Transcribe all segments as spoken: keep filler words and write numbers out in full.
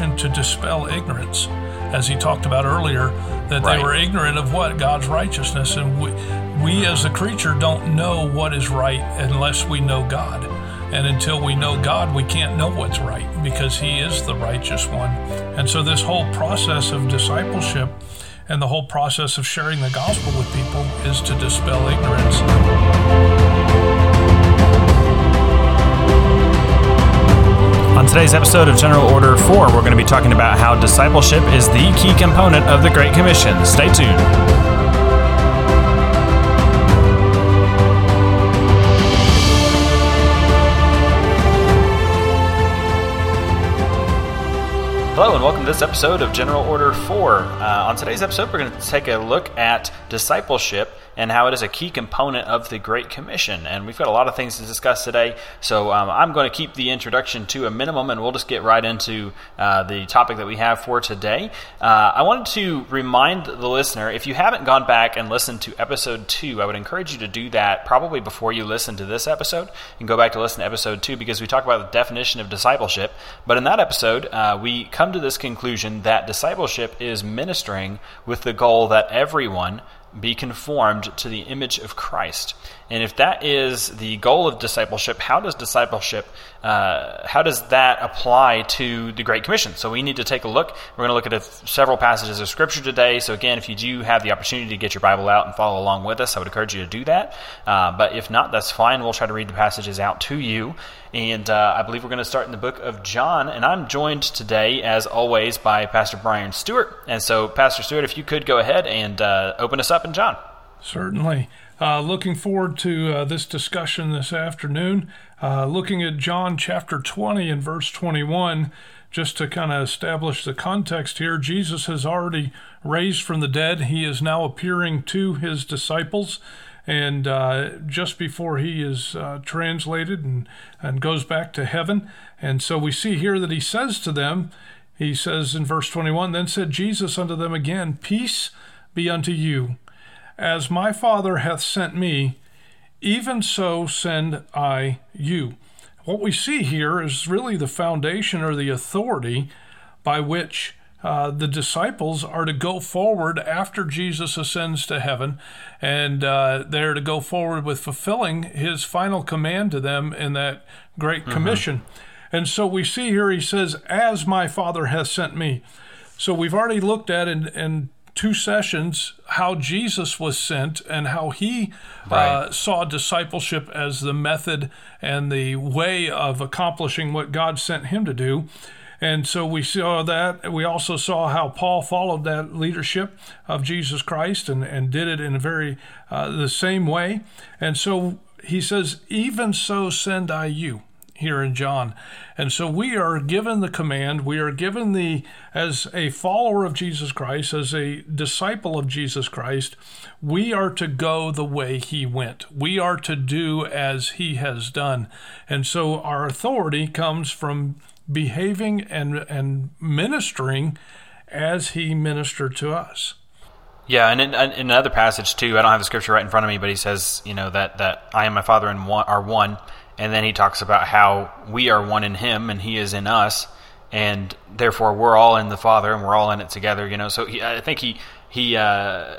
mission to dispel ignorance, as he talked about earlier, that right. they were ignorant of what? God's righteousness. And we, we as a creature don't know what is right unless we know God. And until we know God, we can't know what's right, because he is the righteous one. And so this whole process of discipleship and the whole process of sharing the gospel with people is to dispel ignorance. On today's episode of General Order four, we're going to be talking about how discipleship is the key component of the Great Commission. Stay tuned. Hello and welcome to this episode of General Order four. Uh, on today's episode, we're going to take a look at discipleship and how it is a key component of the Great Commission. And we've got a lot of things to discuss today, so um, I'm going to keep the introduction to a minimum, and we'll just get right into uh, the topic that we have for today. Uh, I wanted to remind the listener, if you haven't gone back and listened to episode two, I would encourage you to do that probably before you listen to this episode, and go back to listen to episode two, because we talk about the definition of discipleship. But in that episode, uh, we come to this conclusion that discipleship is ministering with the goal that everyone be conformed to the image of Christ. And if that is the goal of discipleship, how does discipleship, uh, how does that apply to the Great Commission? So we need to take a look. We're going to look at a, several passages of Scripture today. So again, if you do have the opportunity to get your Bible out and follow along with us, I would encourage you to do that. Uh, but if not, that's fine. We'll try to read the passages out to you. And uh, I believe we're going to start in the book of John. And I'm joined today, as always, by Pastor Brian Stewart. And so, Pastor Stewart, if you could go ahead and uh, open us up in John. Certainly. Uh, looking forward to uh, this discussion this afternoon. Uh, looking at John chapter twenty and verse twenty-one, just to kind of establish the context here, Jesus has already raised from the dead. He is now appearing to his disciples. And uh, just before he is uh, translated and, and goes back to heaven. And so we see here that he says to them, he says in verse twenty-one, "Then said Jesus unto them again, Peace be unto you. As my Father hath sent me, even so send I you." What we see here is really the foundation or the authority by which uh, the disciples are to go forward after Jesus ascends to heaven, and uh, they're to go forward with fulfilling his final command to them in that Great mm-hmm. Commission. And so we see here he says, "As my Father hath sent me." So we've already looked at and and. two sessions, how Jesus was sent and how he right. uh, saw discipleship as the method and the way of accomplishing what God sent him to do. And so we saw that. We also saw how Paul followed that leadership of Jesus Christ and, and did it in a very uh, the same way. And so he says, "Even so send I you," here in John. And so we are given the command, we are given the, as a follower of Jesus Christ, as a disciple of Jesus Christ, we are to go the way he went. We are to do as he has done. And so our authority comes from behaving and, and ministering as he ministered to us. Yeah, and in, in another passage too, I don't have the scripture right in front of me, but he says, you know, that, that I and my Father and one, are one. And then he talks about how we are one in him and he is in us, and therefore we're all in the Father and we're all in it together, you know. So he, I think he, he uh,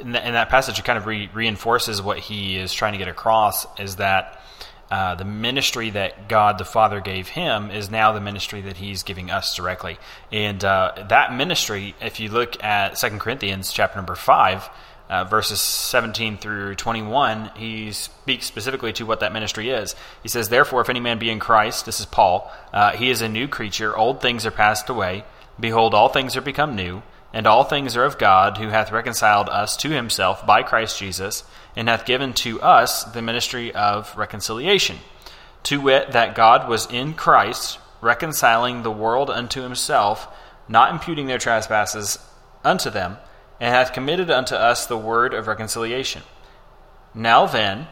in, the, in that passage, it kind of re- reinforces what he is trying to get across, is that uh, the ministry that God the Father gave him is now the ministry that he's giving us directly. And uh, that ministry, if you look at Second Corinthians chapter number five, Uh, verses seventeen through twenty-one, he speaks specifically to what that ministry is. He says, "Therefore, if any man be in Christ," this is Paul, uh, "he is a new creature, old things are passed away. Behold, all things are become new, and all things are of God, who hath reconciled us to himself by Christ Jesus, and hath given to us the ministry of reconciliation. To wit, that God was in Christ, reconciling the world unto himself, not imputing their trespasses unto them, and hath committed unto us the word of reconciliation. Now then,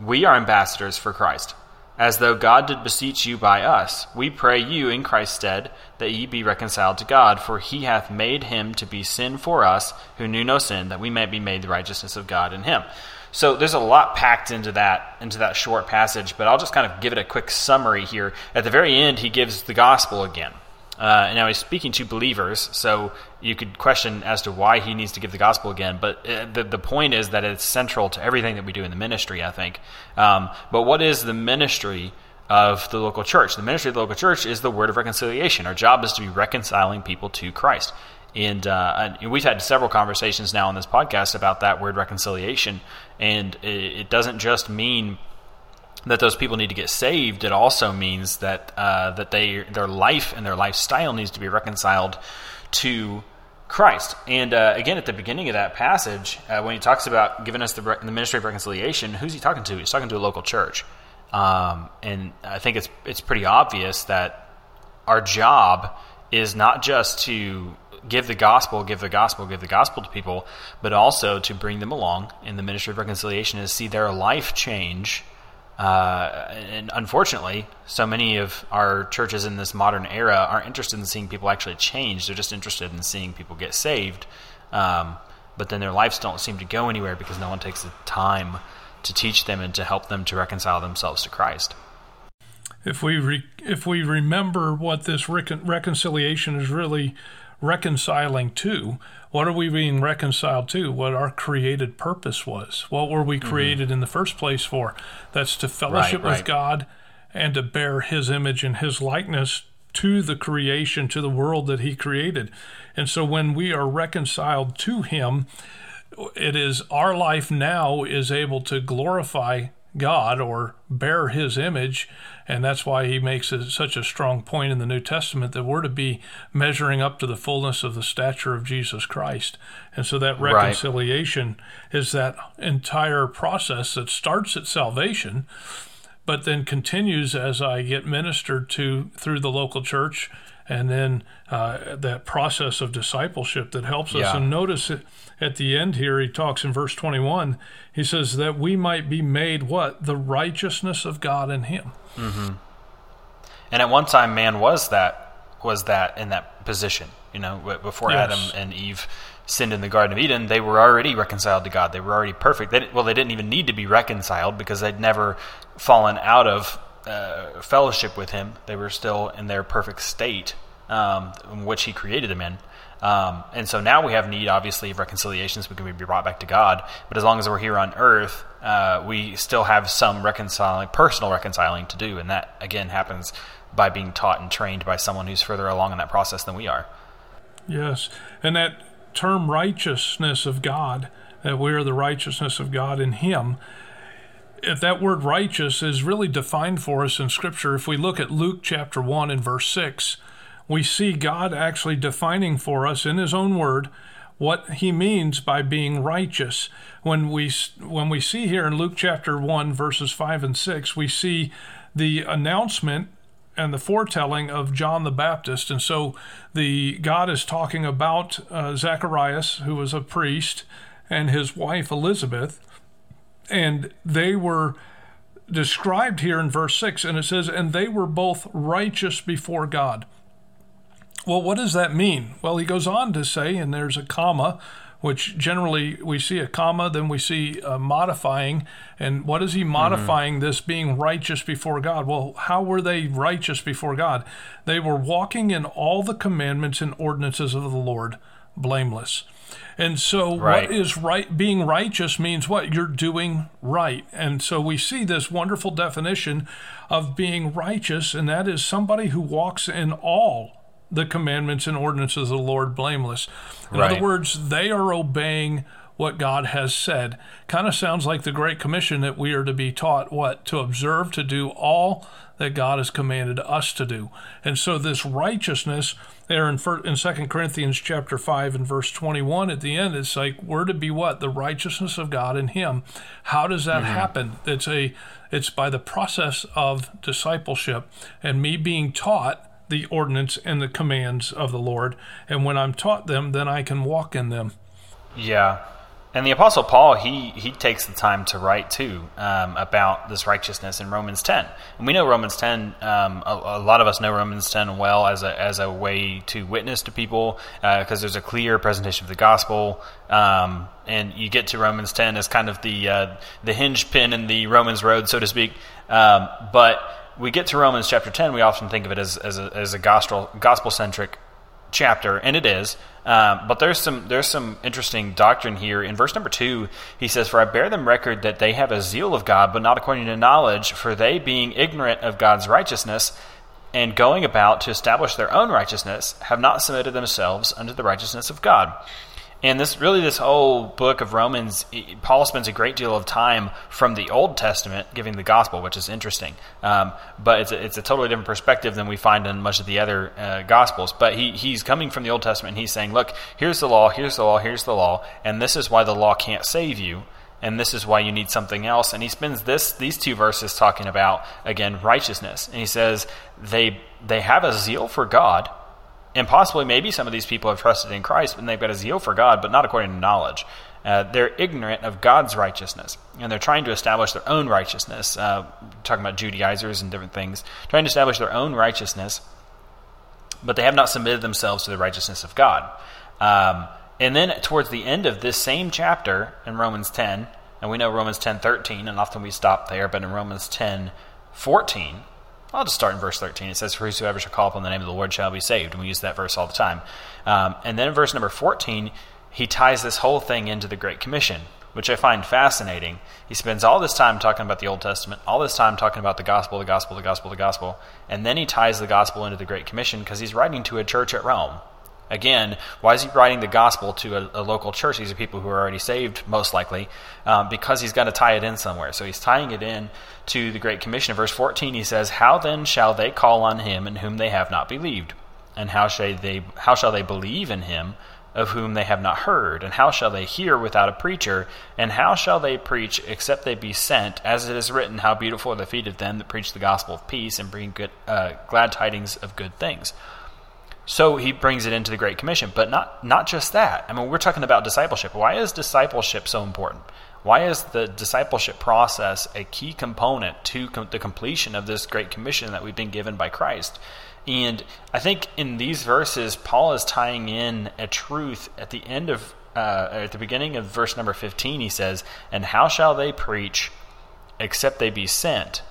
we are ambassadors for Christ, as though God did beseech you by us. We pray you in Christ's stead, that ye be reconciled to God, for he hath made him to be sin for us, who knew no sin, that we might be made the righteousness of God in him." So there's a lot packed into that into that short passage, but I'll just kind of give it a quick summary here. At the very end, he gives the gospel again. Uh, and now he's speaking to believers, so you could question as to why he needs to give the gospel again. But uh, the, the point is that it's central to everything that we do in the ministry, I think. Um, but what is the ministry of the local church? The ministry of the local church is the word of reconciliation. Our job is to be reconciling people to Christ. And, uh, and we've had several conversations now on this podcast about that word reconciliation. And it, it doesn't just mean that those people need to get saved. It also means that uh, that they their life and their lifestyle needs to be reconciled to Christ. And uh, again, at the beginning of that passage, uh, when he talks about giving us the, re- the ministry of reconciliation, who's he talking to? He's talking to a local church. Um, and I think it's it's pretty obvious that our job is not just to give the gospel, give the gospel, give the gospel to people, but also to bring them along. And the ministry of reconciliation is to see their life change. Uh, and unfortunately, so many of our churches in this modern era aren't interested in seeing people actually change. They're just interested in seeing people get saved. Um, but then their lives don't seem to go anywhere because no one takes the time to teach them and to help them to reconcile themselves to Christ. If we re- if we remember what this recon- reconciliation is really reconciling to, what are we being reconciled to? What our created purpose was. What were we created mm-hmm. in the first place for? That's to fellowship right, right. with God and to bear his image and his likeness to the creation, to the world that he created. And so when we are reconciled to him, it is our life now is able to glorify God or bear his image, and that's why he makes it such a strong point in the New Testament that we're to be measuring up to the fullness of the stature of Jesus Christ. And so that reconciliation right. is that entire process that starts at salvation, but then continues as I get ministered to through the local church, and then uh, that process of discipleship that helps us. Yeah. And notice at the end here, he talks in verse twenty-one, he says that we might be made what? The righteousness of God in him. Mm-hmm. And at one time, man was that, was that in that position, you know, before yes. Adam and Eve sinned in the Garden of Eden, they were already reconciled to God. They were already perfect. They, well, they didn't even need to be reconciled because they'd never fallen out of Uh, fellowship with him. They were still in their perfect state, um, in which he created them in. Um, and so now we have need, obviously, of reconciliation so we can be brought back to God. But as long as we're here on earth, uh, we still have some reconciling, personal reconciling to do. And that, again, happens by being taught and trained by someone who's further along in that process than we are. Yes. And that term righteousness of God, that we are the righteousness of God in him, if that word righteous is really defined for us in Scripture, if we look at Luke chapter one and verse six, we see God actually defining for us in his own word what he means by being righteous. When we when we see here in Luke chapter one, verses five and six, we see the announcement and the foretelling of John the Baptist. And so the God is talking about uh, Zacharias, who was a priest, and his wife Elizabeth. And they were described here in verse six, and it says, and they were both righteous before God. Well, what does that mean? Well, he goes on to say, and there's a comma, which generally we see a comma, then we see a modifying. And what is he modifying mm-hmm. this being righteous before God? Well, how were they righteous before God? They were walking in all the commandments and ordinances of the Lord, blameless. And so right. what is right? Being righteous means what? You're doing right. And so we see this wonderful definition of being righteous, and that is somebody who walks in all the commandments and ordinances of the Lord blameless. In right. other words, they are obeying what God has said. Kind of sounds like the Great Commission that we are to be taught what? To observe, to do all that God has commanded us to do. And so this righteousness there in Second Corinthians chapter five and verse twenty-one at the end, it's like we're to be what? The righteousness of God in him. How does that mm-hmm. happen? It's a it's by the process of discipleship and me being taught the ordinance and the commands of the Lord. And when I'm taught them, then I can walk in them. Yeah. And the Apostle Paul, he he takes the time to write, too, um, about this righteousness in Romans ten. And we know Romans ten, um, a, a lot of us know Romans ten well as a as a way to witness to people, because uh, there's a clear presentation of the gospel. Um, and you get to Romans ten as kind of the, uh, the hinge pin in the Romans road, so to speak. Um, but we get to Romans chapter ten, we often think of it as as a, as a gospel gospel-centric chapter, and it is. Um, but there's some there's some interesting doctrine here. In verse number two, he says, "For I bear them record that they have a zeal of God, but not according to knowledge, for they, being ignorant of God's righteousness, and going about to establish their own righteousness, have not submitted themselves unto the righteousness of God." And this really, this whole book of Romans, Paul spends a great deal of time from the Old Testament giving the gospel, which is interesting. Um, but it's a, it's a totally different perspective than we find in much of the other uh, gospels. But he he's coming from the Old Testament, and he's saying, look, here's the law, here's the law, here's the law, and this is why the law can't save you, and this is why you need something else. And he spends this these two verses talking about, again, righteousness. And he says they they have a zeal for God, and possibly maybe some of these people have trusted in Christ, and they've got a zeal for God, but not according to knowledge. Uh, they're ignorant of God's righteousness, and they're trying to establish their own righteousness. Uh, talking about Judaizers and different things, trying to establish their own righteousness, but they have not submitted themselves to the righteousness of God. Um, and then towards the end of this same chapter in Romans ten, and we know Romans ten thirteen, and often we stop there, but in Romans ten fourteen, I'll just start in verse thirteen. It says, "For whosoever shall call upon the name of the Lord shall be saved." And we use that verse all the time. Um, and then in verse number fourteen, he ties this whole thing into the Great Commission, which I find fascinating. He spends all this time talking about the Old Testament, all this time talking about the gospel, the gospel, the gospel, the gospel. And then he ties the gospel into the Great Commission because he's writing to a church at Rome. Again, why is he writing the gospel to a, a local church? These are people who are already saved, most likely, um, because he's got to tie it in somewhere. So he's tying it in to the Great Commission. In verse fourteen, he says, "How then shall they call on him in whom they have not believed? And how shall they, how shall they believe in him of whom they have not heard? And how shall they hear without a preacher? And how shall they preach except they be sent? As it is written, how beautiful are the feet of them that preach the gospel of peace and bring good, uh, glad tidings of good things." So he brings it into the Great Commission, but not not just that. I mean, we're talking about discipleship. Why is discipleship so important? Why is the discipleship process a key component to com- the completion of this Great Commission that we've been given by Christ? And I think in these verses, Paul is tying in a truth at the end of, uh, at the beginning of verse number fifteen. He says, "And how shall they preach except they be sent?"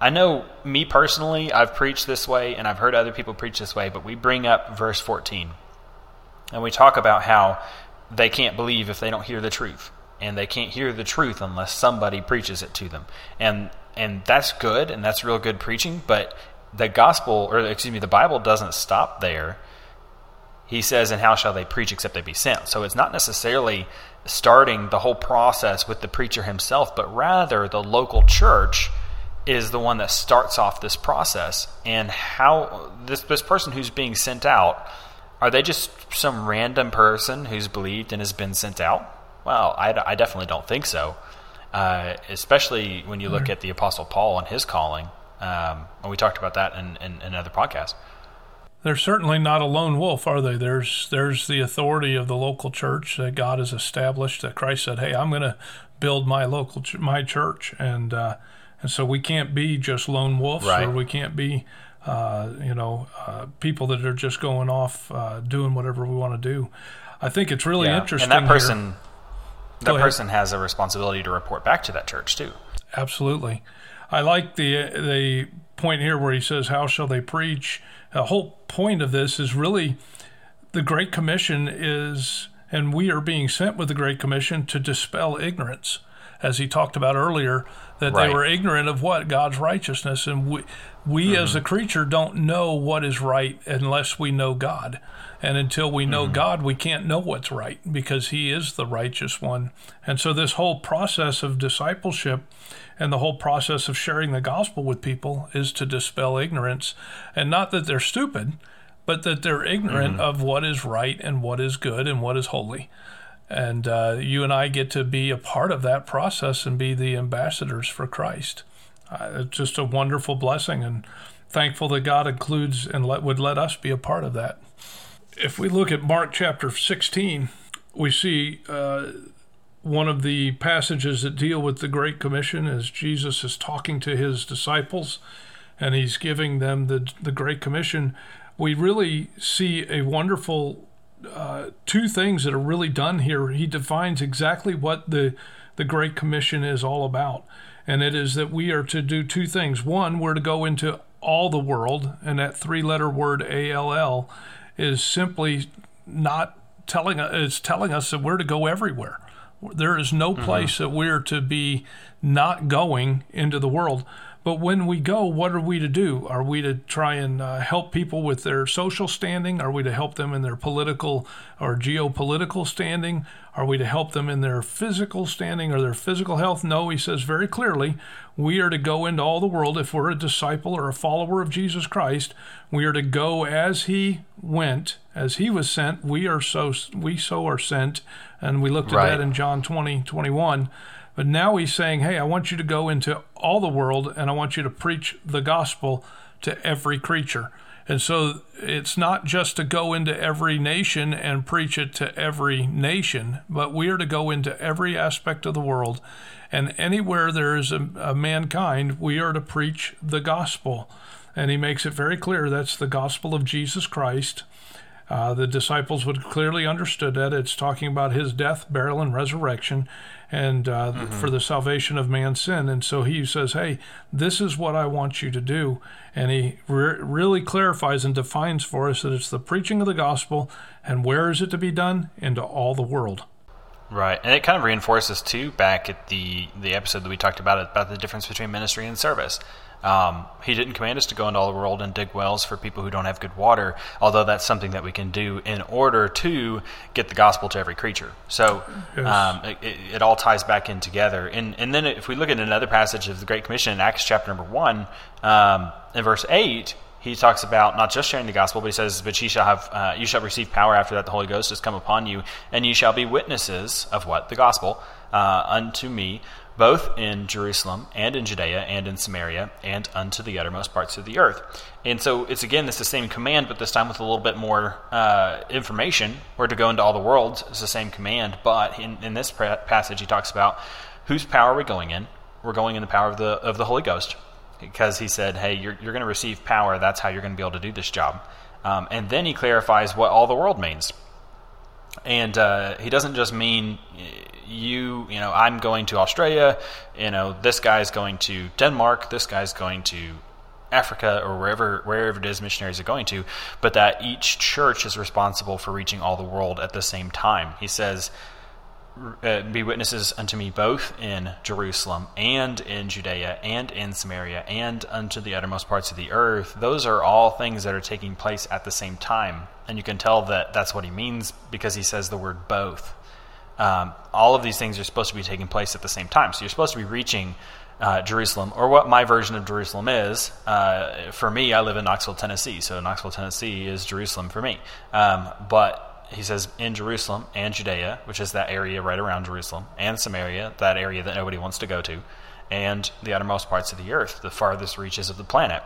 I know me personally, I've preached this way, and I've heard other people preach this way, but we bring up verse fourteen, and we talk about how they can't believe if they don't hear the truth, and they can't hear the truth unless somebody preaches it to them. And and that's good, and that's real good preaching, but the gospel, or excuse me, the Bible doesn't stop there. He says, "And how shall they preach except they be sent?" So it's not necessarily starting the whole process with the preacher himself, but rather the local church is the one that starts off this process. And how this this person who's being sent out, are they just some random person who's believed and has been sent out? Well, I, I definitely don't think so, uh, especially when you look at the Apostle Paul and his calling. Um, and we talked about that in, in, in another podcast. They're certainly not a lone wolf, are they? There's there's the authority of the local church that God has established, that Christ said, "Hey, I'm going to build my local ch- my church," and uh, And so we can't be just lone wolves, right, or we can't be, uh, you know, uh, people that are just going off uh, doing whatever we want to do. I think it's really yeah. interesting. And that person, that person has a responsibility to report back to that church too. Absolutely. I like the the point here where he says, "How shall they preach?" The whole point of this is really the Great Commission is, and we are being sent with the Great Commission to dispel ignorance, as he talked about earlier, that right. they were ignorant of what? God's righteousness. And we, we mm-hmm. as a creature don't know what is right unless we know God. And until we know mm-hmm. God, we can't know what's right, because he is the righteous one. And so this whole process of discipleship and the whole process of sharing the gospel with people is to dispel ignorance. And not that they're stupid, but that they're ignorant mm-hmm. of what is right and what is good and what is holy. And uh, you and I get to be a part of that process and be the ambassadors for Christ. Uh, it's just a wonderful blessing, and thankful that God includes and let, would let us be a part of that. If we look at Mark chapter sixteen, we see uh, one of the passages that deal with the Great Commission as Jesus is talking to his disciples, and he's giving them the, the Great Commission. We really see a wonderful Uh, two things that are really done here. He defines exactly what the the Great Commission is all about. and it is that we are to do two things. One, we're to go into all the world, and that three-letter word A L L is simply not telling us, it's telling us that we're to go everywhere. There is no place mm-hmm. that we're to be not going into the world. But when we go, what are we to do? Are we to try and uh, help people with their social standing? Are we to help them in their political or geopolitical standing? Are we to help them in their physical standing or their physical health? No, he says very clearly, we are to go into all the world. If we're a disciple or a follower of Jesus Christ, we are to go as he went, as he was sent. We are so we so are sent, and we looked at right. that in John twenty, twenty-one. But now he's saying, hey, I want you to go into all the world, and I want you to preach the gospel to every creature. And so it's not just to go into every nation and preach it to every nation, but we are to go into every aspect of the world. And anywhere there is a, a mankind, we are to preach the gospel. And he makes it very clear that's the gospel of Jesus Christ. Uh, the disciples would clearly understood that. It's talking about his death, burial, and resurrection, and uh, mm-hmm. for the salvation of man's sin. And so he says, hey, this is what I want you to do. And he re- really clarifies and defines for us that it's the preaching of the gospel, and where is it to be done? Into all the world. Right, and it kind of reinforces, too, back at the, the episode that we talked about, about the difference between ministry and service. Um, he didn't command us to go into all the world and dig wells for people who don't have good water, although that's something that we can do in order to get the gospel to every creature. So yes. um, it, it all ties back in together. And, and then if we look at another passage of the Great Commission in Acts chapter number one, um, in verse eight, he talks about not just sharing the gospel, but he says, but you shall have, uh, you shall receive power after that the Holy Ghost has come upon you, and you shall be witnesses of what? The gospel uh, unto me, both in Jerusalem and in Judea and in Samaria and unto the uttermost parts of the earth. And so it's, again, it's the same command, but this time with a little bit more uh, information. We're to go into all the world. It's the same command, but in, in this passage he talks about whose power are we going in? We're going in the power of the of the Holy Ghost, because he said, hey, you're, you're going to receive power. That's how you're going to be able to do this job. Um, and then he clarifies what all the world means. And uh, he doesn't just mean... You, you know, I'm going to Australia, you know, this guy's going to Denmark, this guy's going to Africa, or wherever wherever it is missionaries are going to, but that each church is responsible for reaching all the world at the same time. He says, be witnesses unto me both in Jerusalem and in Judea and in Samaria and unto the uttermost parts of the earth. Those are all things that are taking place at the same time. And you can tell that that's what he means, because he says the word both. Um, all of these things are supposed to be taking place at the same time. So you're supposed to be reaching uh, Jerusalem, or what my version of Jerusalem is. Uh, for me, I live in Knoxville, Tennessee, so Knoxville, Tennessee is Jerusalem for me. Um, but he says in Jerusalem and Judea, which is that area right around Jerusalem, and Samaria, that area that nobody wants to go to, and the uttermost parts of the earth, the farthest reaches of the planet.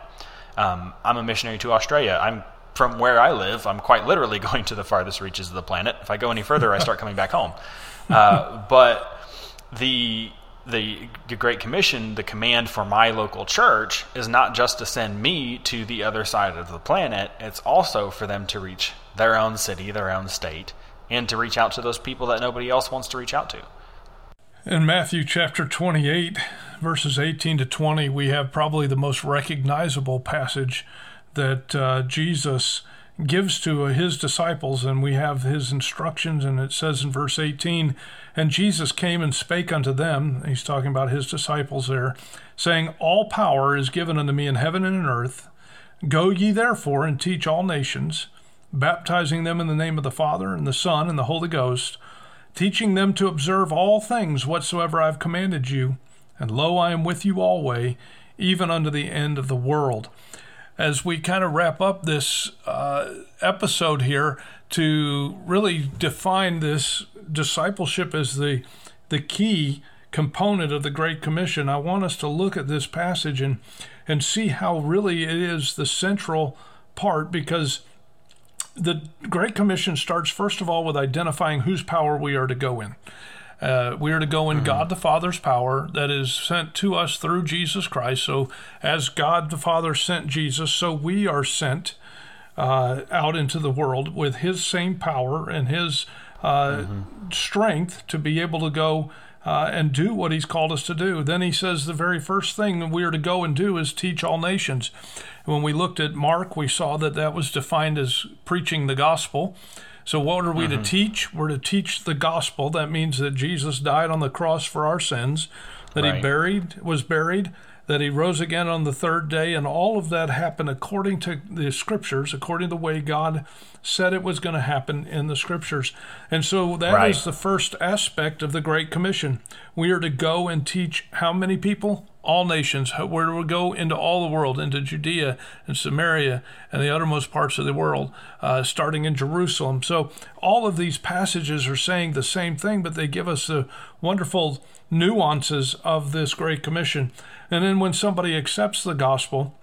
Um, I'm a missionary to Australia. I'm From where I live, I'm quite literally going to the farthest reaches of the planet. If I go any further, I start coming back home. Uh, but the, the the Great Commission, the command for my local church, is not just to send me to the other side of the planet. It's also for them to reach their own city, their own state, and to reach out to those people that nobody else wants to reach out to. In Matthew chapter twenty-eight, verses eighteen to twenty, we have probably the most recognizable passage that uh, Jesus gives to his disciples, and we have his instructions, and it says in verse eighteen, and Jesus came and spake unto them, he's talking about his disciples there, saying, all power is given unto me in heaven and in earth. Go ye therefore and teach all nations, baptizing them in the name of the Father and the Son and the Holy Ghost, teaching them to observe all things whatsoever I have commanded you, and lo, I am with you always, even unto the end of the world. As we kind of wrap up this uh, episode here, to really define this discipleship as the the key component of the Great Commission, I want us to look at this passage and and see how really it is the central part, because the Great Commission starts, first of all, with identifying whose power we are to go in. Uh, we are to go in mm-hmm. God the Father's power that is sent to us through Jesus Christ. So as God the Father sent Jesus, so we are sent uh, out into the world with his same power and his uh, mm-hmm. strength to be able to go uh, and do what he's called us to do. Then he says the very first thing that we are to go and do is teach all nations. When we looked at Mark, we saw that that was defined as preaching the gospel. So what are we mm-hmm. to teach? We're to teach the gospel. That means that Jesus died on the cross for our sins, that right. he buried, was buried, that he rose again on the third day, and all of that happened according to the Scriptures, according to the way God said it was going to happen in the Scriptures. And so that right. is the first aspect of the Great Commission. We are to go and teach how many people? All nations. We're to go into all the world, into Judea and Samaria and the uttermost parts of the world, uh, starting in Jerusalem. So all of these passages are saying the same thing, but they give us the wonderful nuances of this Great Commission. And then when somebody accepts the gospel,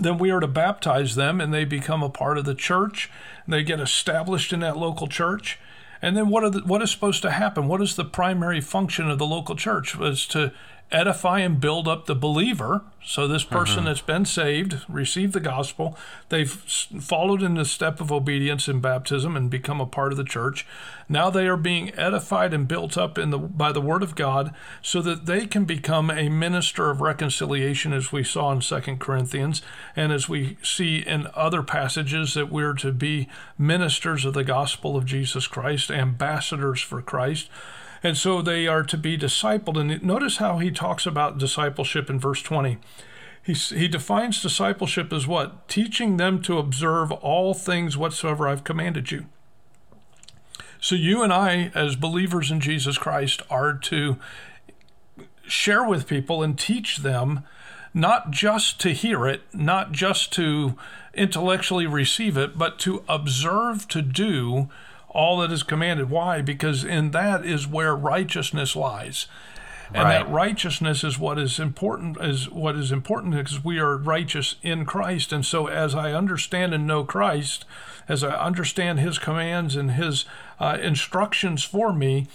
then we are to baptize them, and they become a part of the church. They get established in that local church. And then what, are the, what is supposed to happen? What is the primary function of the local church? Is to edify and build up the believer. So this person mm-hmm. that's been saved, received the gospel, they've followed in the step of obedience in baptism and become a part of the church. Now they are being edified and built up in the by the word of God so that they can become a minister of reconciliation, as we saw in Second Corinthians, and as we see in other passages that we're to be ministers of the gospel of Jesus Christ, ambassadors for Christ. And so they are to be discipled. And notice how he talks about discipleship in verse twenty. He, he defines discipleship as what? Teaching them to observe all things whatsoever I've commanded you. So you and I, as believers in Jesus Christ, are to share with people and teach them, not just to hear it, not just to intellectually receive it, but to observe, to do all that is commanded. Why? Because in that is where righteousness lies. And right. that righteousness is what is important, is what is important because we are righteous in Christ. And so as I understand and know Christ, as I understand his commands and his uh, instructions for me,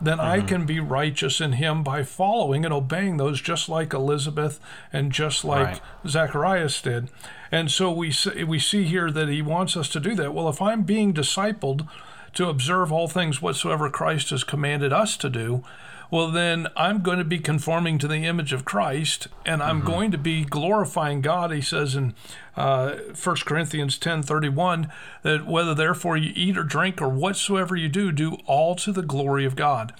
then mm-hmm. I can be righteous in him by following and obeying those, just like Elizabeth and just like right. Zacharias did. And so we see, we see here that he wants us to do that. Well, if I'm being discipled to observe all things whatsoever Christ has commanded us to do, well, then I'm going to be conforming to the image of Christ, and I'm mm-hmm. going to be glorifying God. He says in uh, First Corinthians ten thirty-one, that whether therefore you eat or drink or whatsoever you do, do all to the glory of God.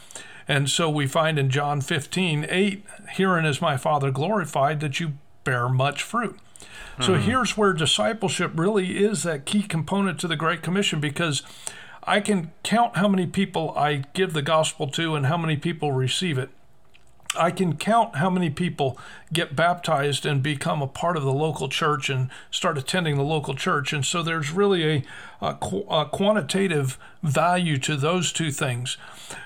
And so we find in John fifteen eight, herein is my Father glorified, that you bear much fruit. Mm-hmm. So here's where discipleship really is that key component to the Great Commission, because I can count how many people I give the gospel to and how many people receive it. I can count how many people get baptized and become a part of the local church and start attending the local church. And so there's really a, a, qu- a quantitative value to those two things.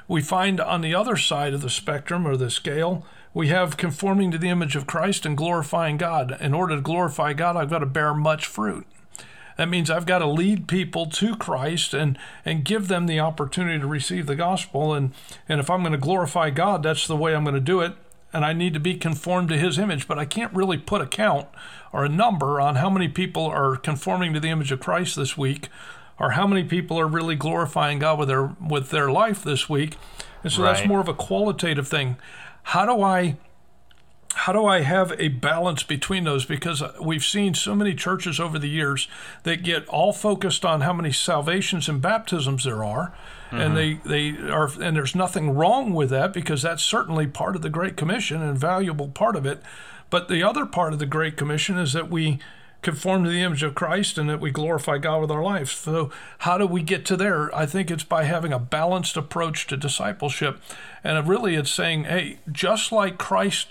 We find on the other side of the spectrum or the scale, we have conforming to the image of Christ and glorifying God. In order to glorify God, I've got to bear much fruit. That means I've got to lead people to Christ and, and give them the opportunity to receive the gospel. And, and if I'm going to glorify God, that's the way I'm going to do it. And I need to be conformed to his image. But I can't really put a count or a number on how many people are conforming to the image of Christ this week, or how many people are really glorifying God with their, with their life this week. And so right. that's more of a qualitative thing. How do I... How do I have a balance between those? Because we've seen so many churches over the years that get all focused on how many salvations and baptisms there are, mm-hmm. and they, they are, and there's nothing wrong with that, because that's certainly part of the Great Commission and a valuable part of it. But the other part of the Great Commission is that we conform to the image of Christ and that we glorify God with our lives. So how do we get to there? I think it's by having a balanced approach to discipleship. And really it's saying, hey, just like Christ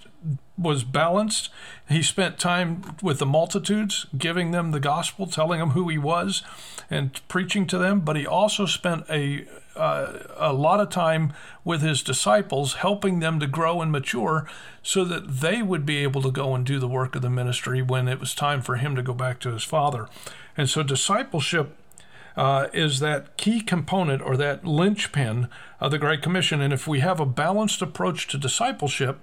was balanced, he spent time with the multitudes, giving them the gospel, telling them who he was and preaching to them. But he also spent a uh, a lot of time with his disciples, helping them to grow and mature so that they would be able to go and do the work of the ministry when it was time for him to go back to his Father. And so discipleship Uh, is that key component or that linchpin of the Great Commission. And if we have a balanced approach to discipleship,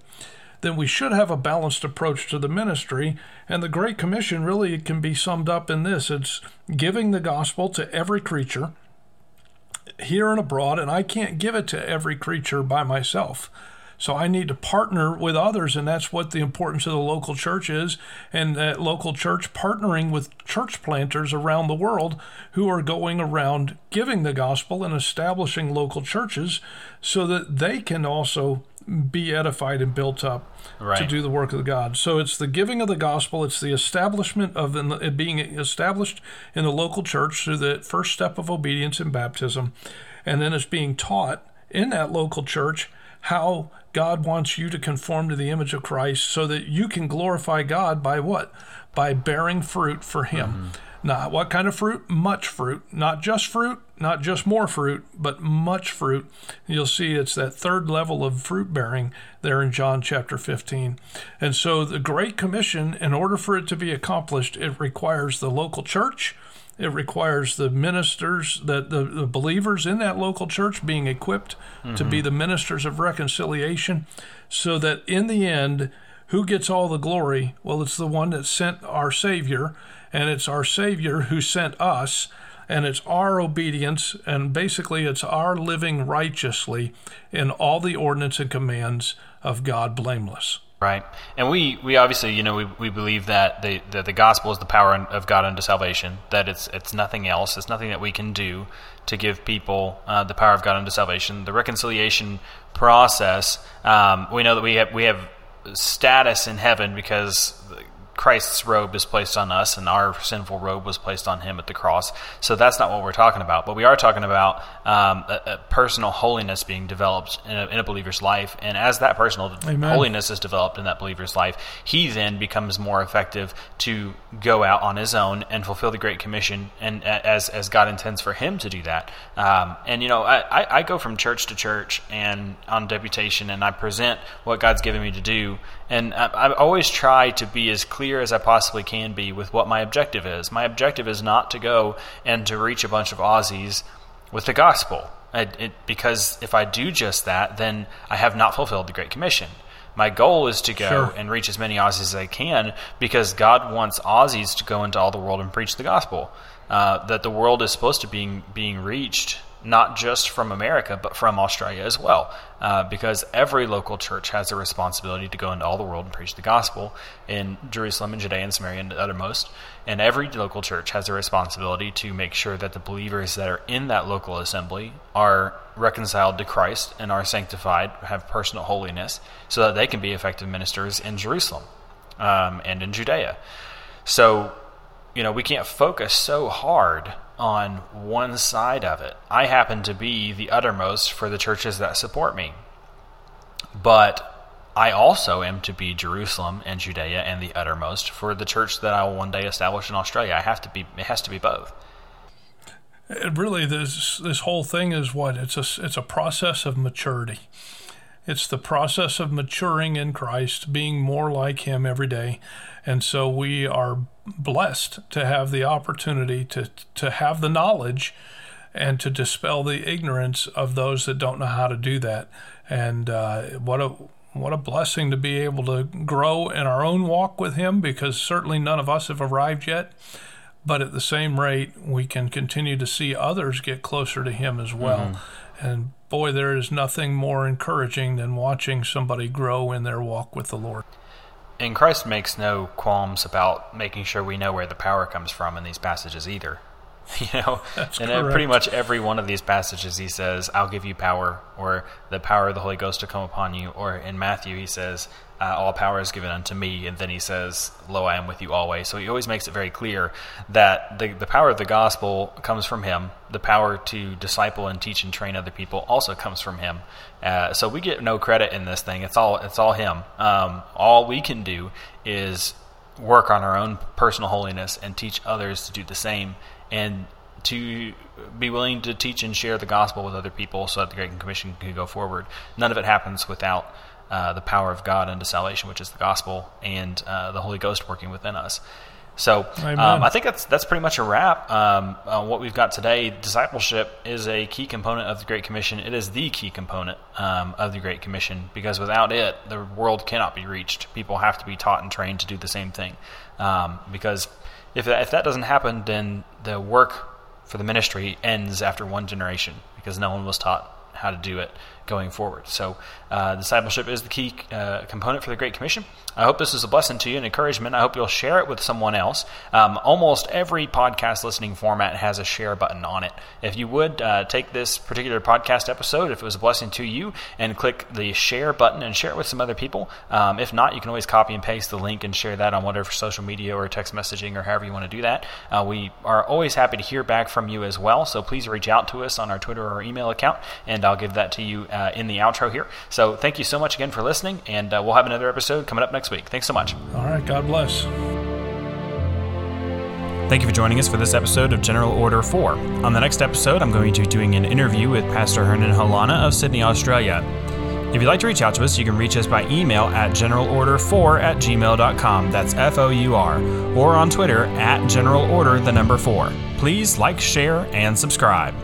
then we should have a balanced approach to the ministry. And the Great Commission really can be summed up in this. It's giving the gospel to every creature, here and abroad, and I can't give it to every creature by myself. So I need to partner with others, and that's what the importance of the local church is, and that local church partnering with church planters around the world who are going around giving the gospel and establishing local churches so that they can also be edified and built up right. to do the work of God. So it's the giving of the gospel. It's the establishment of it being established in the local church through the first step of obedience in baptism. And then it's being taught in that local church how God wants you to conform to the image of Christ so that you can glorify God by what? By bearing fruit for him. Mm-hmm. Now, what kind of fruit? Much fruit. Not just fruit, not just more fruit, but much fruit. You'll see it's that third level of fruit bearing there in John chapter fifteen. And so the Great Commission, in order for it to be accomplished, it requires the local church. It requires the ministers, that the, the believers in that local church being equipped mm-hmm. to be the ministers of reconciliation, so that in the end, who gets all the glory? Well, it's the one that sent our Savior, and it's our Savior who sent us, and it's our obedience, and basically it's our living righteously in all the ordinance and commands of God blameless. Right. And we, we obviously, you know, we, we believe that the, that the gospel is the power of God unto salvation, that it's it's nothing else. It's nothing that we can do to give people uh, the power of God unto salvation. The reconciliation process, um, we know that we have, we have status in heaven because Christ's robe is placed on us and our sinful robe was placed on him at the cross. So that's not what we're talking about. But we are talking about um, a, a personal holiness being developed in a, in a believer's life. And as that personal Amen. Holiness is developed in that believer's life, he then becomes more effective to go out on his own and fulfill the Great Commission, and as as God intends for him to do that. Um, and, you know, I, I, I go from church to church and on deputation, and I present what God's given me to do. And I, I always try to be as clear as I possibly can be with what my objective is. My objective is not to go and to reach a bunch of Aussies with the gospel, I, it, because if I do just that, then I have not fulfilled the Great Commission. My goal is to go sure. and reach as many Aussies as I can, because God wants Aussies to go into all the world and preach the gospel, uh, that the world is supposed to be being reached not just from America, but from Australia as well, uh, because every local church has a responsibility to go into all the world and preach the gospel in Jerusalem and Judea and Samaria and the uttermost. And every local church has a responsibility to make sure that the believers that are in that local assembly are reconciled to Christ and are sanctified, have personal holiness, so that they can be effective ministers in Jerusalem um, and in Judea. So, you know, we can't focus so hard on one side of it. I happen to be the uttermost for the churches that support me, but I also am to be Jerusalem and Judea and the uttermost for the church that I will one day establish in Australia. I have to be. It has to be both. It really, this this whole thing is what it's a it's a process of maturity. It's the process of maturing in Christ, being more like Him every day, and so we are blessed to have the opportunity to to have the knowledge and to dispel the ignorance of those that don't know how to do that. And uh, what a what a blessing to be able to grow in our own walk with Him, because certainly none of us have arrived yet. But at the same rate, we can continue to see others get closer to Him as well. Mm-hmm. And boy, there is nothing more encouraging than watching somebody grow in their walk with the Lord. And Christ makes no qualms about making sure we know where the power comes from in these passages either. You know, That's and correct. Pretty much every one of these passages he says, I'll give you power, or the power of the Holy Ghost to come upon you. Or in Matthew he says, uh, all power is given unto me. And then he says, lo, I am with you always. So he always makes it very clear that the, the power of the gospel comes from him. The power to disciple and teach and train other people also comes from him. Uh, so we get no credit in this thing. It's all, it's all him. Um, all we can do is work on our own personal holiness and teach others to do the same, and to be willing to teach and share the gospel with other people so that the Great Commission can go forward. None of it happens without uh, the power of God unto salvation, which is the gospel, and uh, the Holy Ghost working within us. So um, I think that's that's pretty much a wrap um, on what we've got today. Discipleship is a key component of the Great Commission. It is the key component um, of the Great Commission, because without it, the world cannot be reached. People have to be taught and trained to do the same thing, um, because if that, if that doesn't happen, then the work for the ministry ends after one generation. because no one was taught how to do it going forward. So uh, discipleship is the key uh, component for the Great Commission. I hope this is a blessing to you and encouragement. I hope you'll share it with someone else. Um, almost every podcast listening format has a share button on it. If you would, uh, take this particular podcast episode, if it was a blessing to you, and click the share button and share it with some other people. Um, if not, you can always copy and paste the link and share that on whatever social media or text messaging or however you want to do that. Uh, we are always happy to hear back from you as well, so please reach out to us on our Twitter or email account, and I'll give that to you uh, in the outro here. So thank you so much again for listening, and uh, we'll have another episode coming up next week. Thanks so much. All right, God bless. Thank you for joining us for this episode of General Order four. On the next episode, I'm going to be doing an interview with Pastor Hernan Holana of Sydney, Australia. If you'd like to reach out to us, you can reach us by email at general order four at gmail dot com. That's F O U R. Or on Twitter at generalorder, the number four. Please like, share, and subscribe.